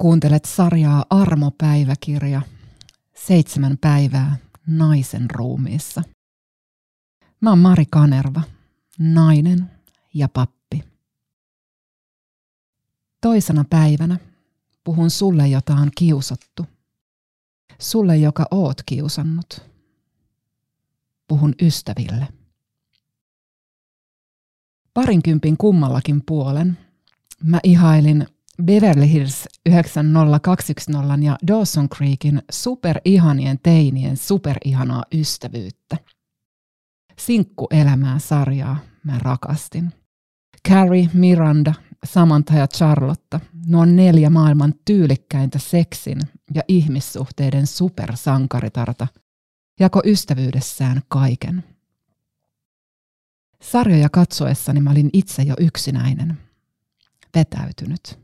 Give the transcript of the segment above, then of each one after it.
Kuuntelet sarjaa Armopäiväkirja, 7 päivää naisen ruumiissa. Mä oon Mari Kanerva, nainen ja pappi. Toisena päivänä puhun sulle, jota on kiusattu. Sulle, joka oot kiusannut. Puhun ystäville. Parinkympin kummallakin puolen mä ihailin Beverly Hills 90210 ja Dawson Creekin superihanien teinien superihanaa ystävyyttä. Sinkkuelämää sarjaa mä rakastin. Carrie, Miranda, Samantha ja Charlotte, nuo 4 maailman tyylikkäintä seksin ja ihmissuhteiden supersankaritarta, jako ystävyydessään kaiken. Sarjoja katsoessani mä olin itse jo yksinäinen, vetäytynyt.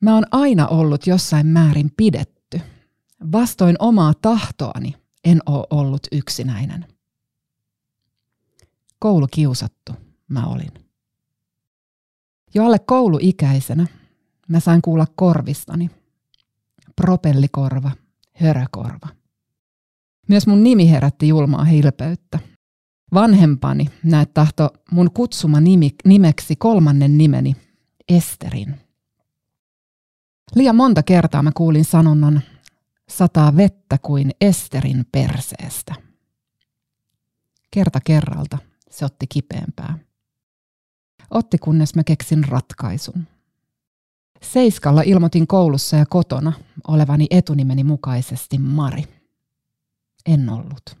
Mä oon aina ollut jossain määrin pidetty. Vastoin omaa tahtoani en oo ollut yksinäinen. Koulukiusattu mä olin. Jo alle kouluikäisenä mä sain kuulla korvistani. Propellikorva, hörökorva. Myös mun nimi herätti julmaa hilpeyttä. Vanhempani näet tahto mun kutsuma nimeksi 3. nimeni Esterin. Liian monta kertaa mä kuulin sanonnan, sataa vettä kuin Esterin perseestä. Kerta kerralta se otti kipeämpää. Otti kunnes mä keksin ratkaisun. 7 ilmoitin koulussa ja kotona olevani etunimeni mukaisesti Mari. En ollut.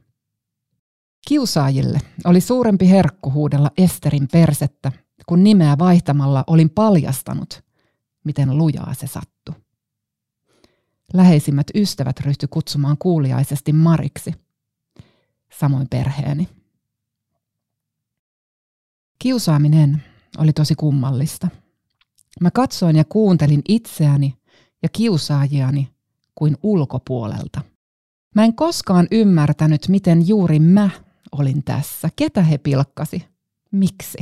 Kiusaajille oli suurempi herkku huudella Esterin persettä, kun nimeä vaihtamalla olin paljastanut, miten lujaa se sattui. Läheisimmät ystävät ryhtyi kutsumaan kuuliaisesti Mariksi, samoin perheeni. Kiusaaminen oli tosi kummallista. Mä katsoin ja kuuntelin itseäni ja kiusaajiani kuin ulkopuolelta. Mä en koskaan ymmärtänyt, miten juuri mä olin tässä, ketä he pilkkasi, miksi.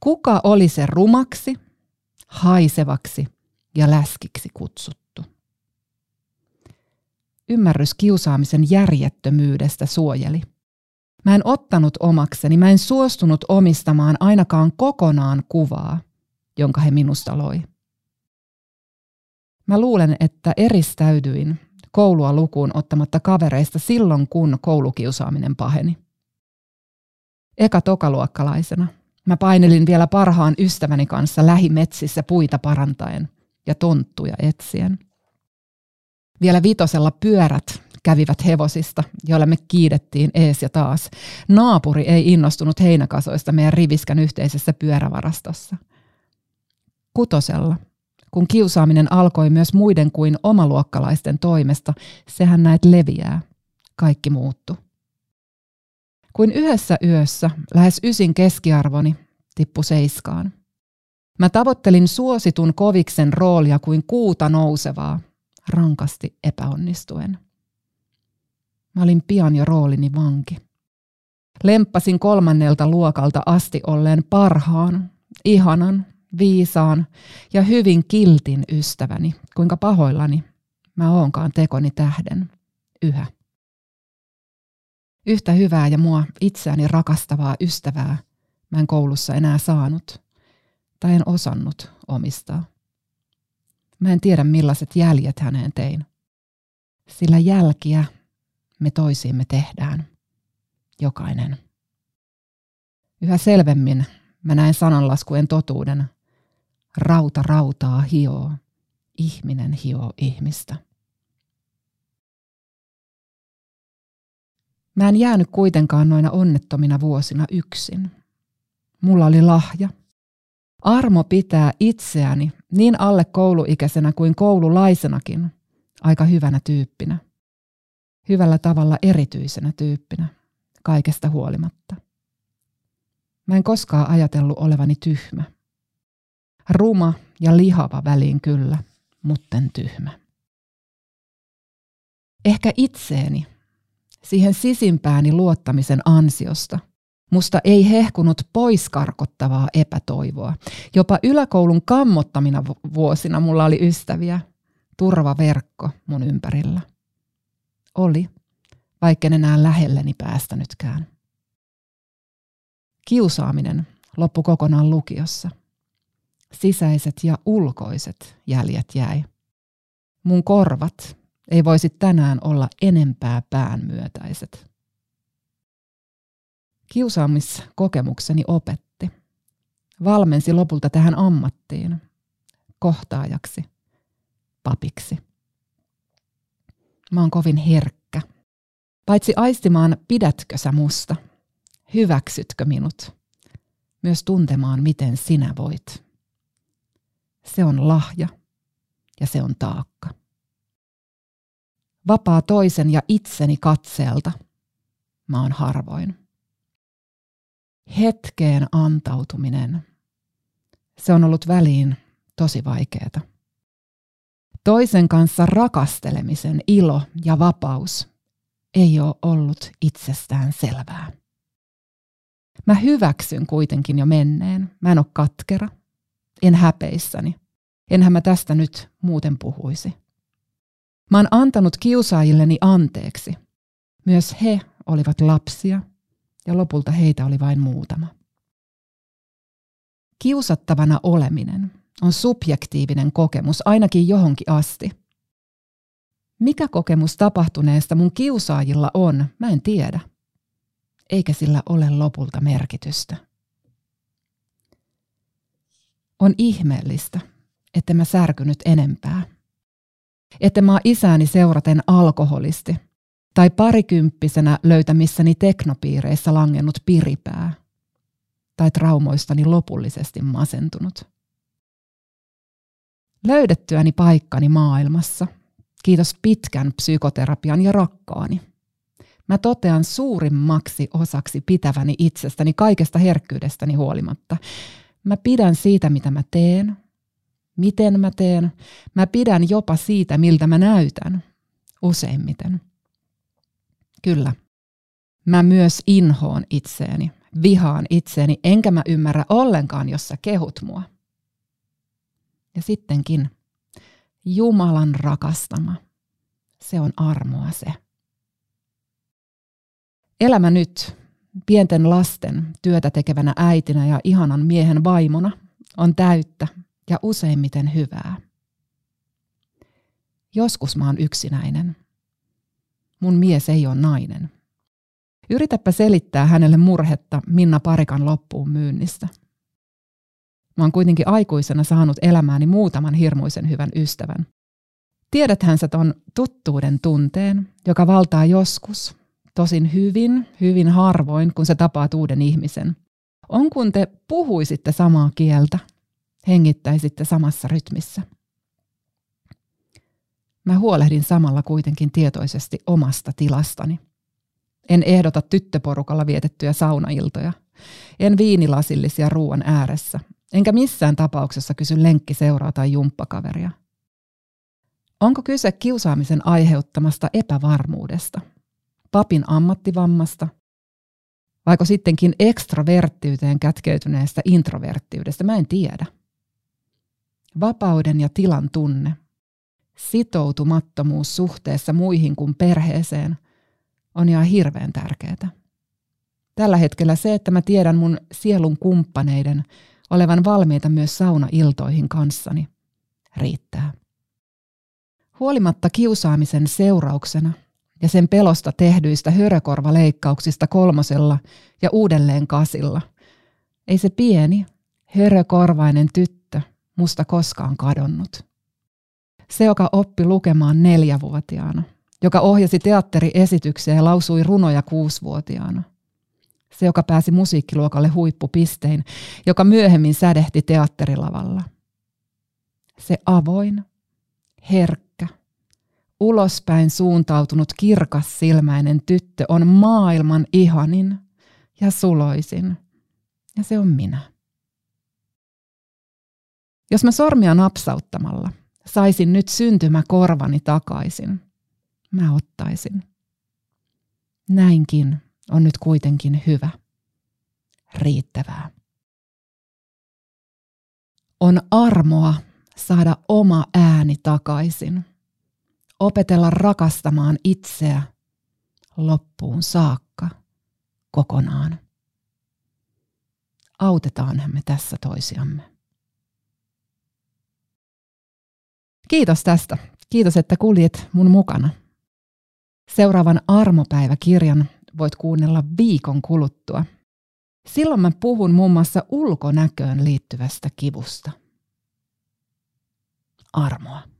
Kuka oli se rumaksi, haisevaksi ja läskiksi kutsuttu. Ymmärrys kiusaamisen järjettömyydestä suojeli. Mä en ottanut omakseni, mä en suostunut omistamaan ainakaan kokonaan kuvaa, jonka he minusta loi. Mä luulen, että eristäydyin koulua lukuun ottamatta kavereista silloin, kun koulukiusaaminen paheni. Eka-tokaluokkalaisena. Mä painelin vielä parhaan ystäväni kanssa lähimetsissä puita parantaen ja tonttuja etsien. Vielä 5. pyörät kävivät hevosista, joilla me kiidettiin ees ja taas. Naapuri ei innostunut heinäkasoista meidän riviskän yhteisessä pyörävarastossa. 6. kun kiusaaminen alkoi myös muiden kuin omaluokkalaisten toimesta, sehän näet leviää. Kaikki muuttui. Kuin yhdessä yössä lähes 9 keskiarvoni tippui 7. Mä tavoittelin suositun koviksen roolia kuin kuuta nousevaa, rankasti epäonnistuen. Mä olin pian jo roolini vanki. Lemppasin 3. luokalta asti olleen parhaan, ihanan, viisaan ja hyvin kiltin ystäväni, kuinka pahoillani mä oonkaan tekoni tähden yhä. Yhtä hyvää ja mua itseäni rakastavaa ystävää mä en koulussa enää saanut tai en osannut omistaa. Mä en tiedä millaiset jäljet häneen tein, sillä jälkiä me toisiimme tehdään, jokainen. Yhä selvemmin mä näen sananlaskujen totuuden. Rauta rautaa hioo, ihminen hioo ihmistä. Mä en jäänyt kuitenkaan noina onnettomina vuosina yksin. Mulla oli lahja. Armo pitää itseäni niin alle kouluikäisenä kuin koululaisenakin aika hyvänä tyyppinä. Hyvällä tavalla erityisenä tyyppinä, kaikesta huolimatta. Mä en koskaan ajatellut olevani tyhmä. Ruma ja lihava väliin kyllä, mutten tyhmä. Ehkä itseeni. Siihen sisimpääni luottamisen ansiosta Musta ei hehkunut pois karkottavaa epätoivoa. Jopa yläkoulun kammottamina vuosina mulla oli ystäviä. Turvaverkko mun ympärillä. Oli, vaikken enää lähelleni päästänytkään. Kiusaaminen loppui kokonaan lukiossa. Sisäiset ja ulkoiset jäljet jäi. Mun korvat ei voisi tänään olla enempää päänmyötäiset. Kiusaamiskokemukseni opetti. Valmensi lopulta tähän ammattiin. Kohtaajaksi. Papiksi. Mä oon kovin herkkä. Paitsi aistimaan pidätkö sä musta, hyväksytkö minut, myös tuntemaan miten sinä voit. Se on lahja ja se on taakka. Vapaa toisen ja itseni katseelta mä oon harvoin. Hetkeen antautuminen. Se on ollut väliin tosi vaikeeta. Toisen kanssa rakastelemisen ilo ja vapaus ei ole ollut itsestään selvää. Mä hyväksyn kuitenkin jo menneen. Mä en ole katkera. En häpeissäni. Enhän mä tästä nyt muuten puhuisi. Mä oon antanut kiusaajilleni anteeksi. Myös he olivat lapsia ja lopulta heitä oli vain muutama. Kiusattavana oleminen on subjektiivinen kokemus ainakin johonkin asti. Mikä kokemus tapahtuneesta mun kiusaajilla on, mä en tiedä. Eikä sillä ole lopulta merkitystä. On ihmeellistä, että mä särkynyt enempää. Että mä oon isäni seuraten alkoholisti tai parikymppisenä löytämissäni teknopiireissä langennut piripää tai traumoistani lopullisesti masentunut. Löydettyäni paikkani maailmassa, kiitos pitkän psykoterapian ja rakkaani, mä totean suurimmaksi osaksi pitäväni itsestäni kaikesta herkkyydestäni huolimatta. Mä pidän siitä, mitä mä teen, miten mä teen. Mä pidän jopa siitä, miltä mä näytän, useimmiten. Kyllä, mä myös inhoon itseäni, vihaan itseäni, enkä mä ymmärrä ollenkaan, jos sä kehut mua. Ja sittenkin, Jumalan rakastama, se on armoa se. Elämä nyt, pienten lasten, työtä tekevänä äitinä ja ihanan miehen vaimona, on täyttä ja useimmiten hyvää. Joskus mä oon yksinäinen. Mun mies ei ole nainen. Yritäpä selittää hänelle murhetta Minna Parikan loppuun myynnistä. Mä oon kuitenkin aikuisena saanut elämääni muutaman hirmuisen hyvän ystävän. Tiedäthän sä ton tuttuuden tunteen, joka valtaa joskus, tosin hyvin harvoin, kun sä tapaat uuden ihmisen. On kun te puhuisitte samaa kieltä, hengittäisitte samassa rytmissä. Mä huolehdin samalla kuitenkin tietoisesti omasta tilastani. En ehdota tyttöporukalla vietettyjä saunailtoja. En viinilasillisia ruoan ääressä. Enkä missään tapauksessa kysy lenkkiseuraa tai jumppakaveria. Onko kyse kiusaamisen aiheuttamasta epävarmuudesta, papin ammattivammasta, vaiko sittenkin ekstraverttiyteen kätkeytyneestä introverttiydestä? Mä en tiedä. Vapauden ja tilan tunne, sitoutumattomuus suhteessa muihin kuin perheeseen on ihan hirveän tärkeää. Tällä hetkellä se, että mä tiedän mun sielun kumppaneiden olevan valmiita myös saunailtoihin kanssani, riittää. Huolimatta kiusaamisen seurauksena ja sen pelosta tehdyistä hörökorvaleikkauksista 3. ja uudelleen 8. ei se pieni, hörökorvainen tyttö musta koskaan kadonnut. Se, joka oppi lukemaan 4-vuotiaana, joka ohjasi teatteriesityksiä ja lausui runoja 6-vuotiaana. Se, joka pääsi musiikkiluokalle huippupistein, joka myöhemmin sädehti teatterilavalla. Se avoin, herkkä, ulospäin suuntautunut kirkassilmäinen tyttö on maailman ihanin ja suloisin. Ja se on minä. Jos mä sormia napsauttamalla saisin nyt syntymäkorvani takaisin, mä ottaisin. Näinkin on nyt kuitenkin hyvä riittävää. On armoa saada oma ääni takaisin. Opetella rakastamaan itseä loppuun saakka kokonaan. Autetaanhan me tässä toisiamme. Kiitos tästä. Kiitos, että kuljet mun mukana. Seuraavan armopäiväkirjan voit kuunnella viikon kuluttua. Silloin mä puhun muun muassa ulkonäköön liittyvästä kivusta. Armoa.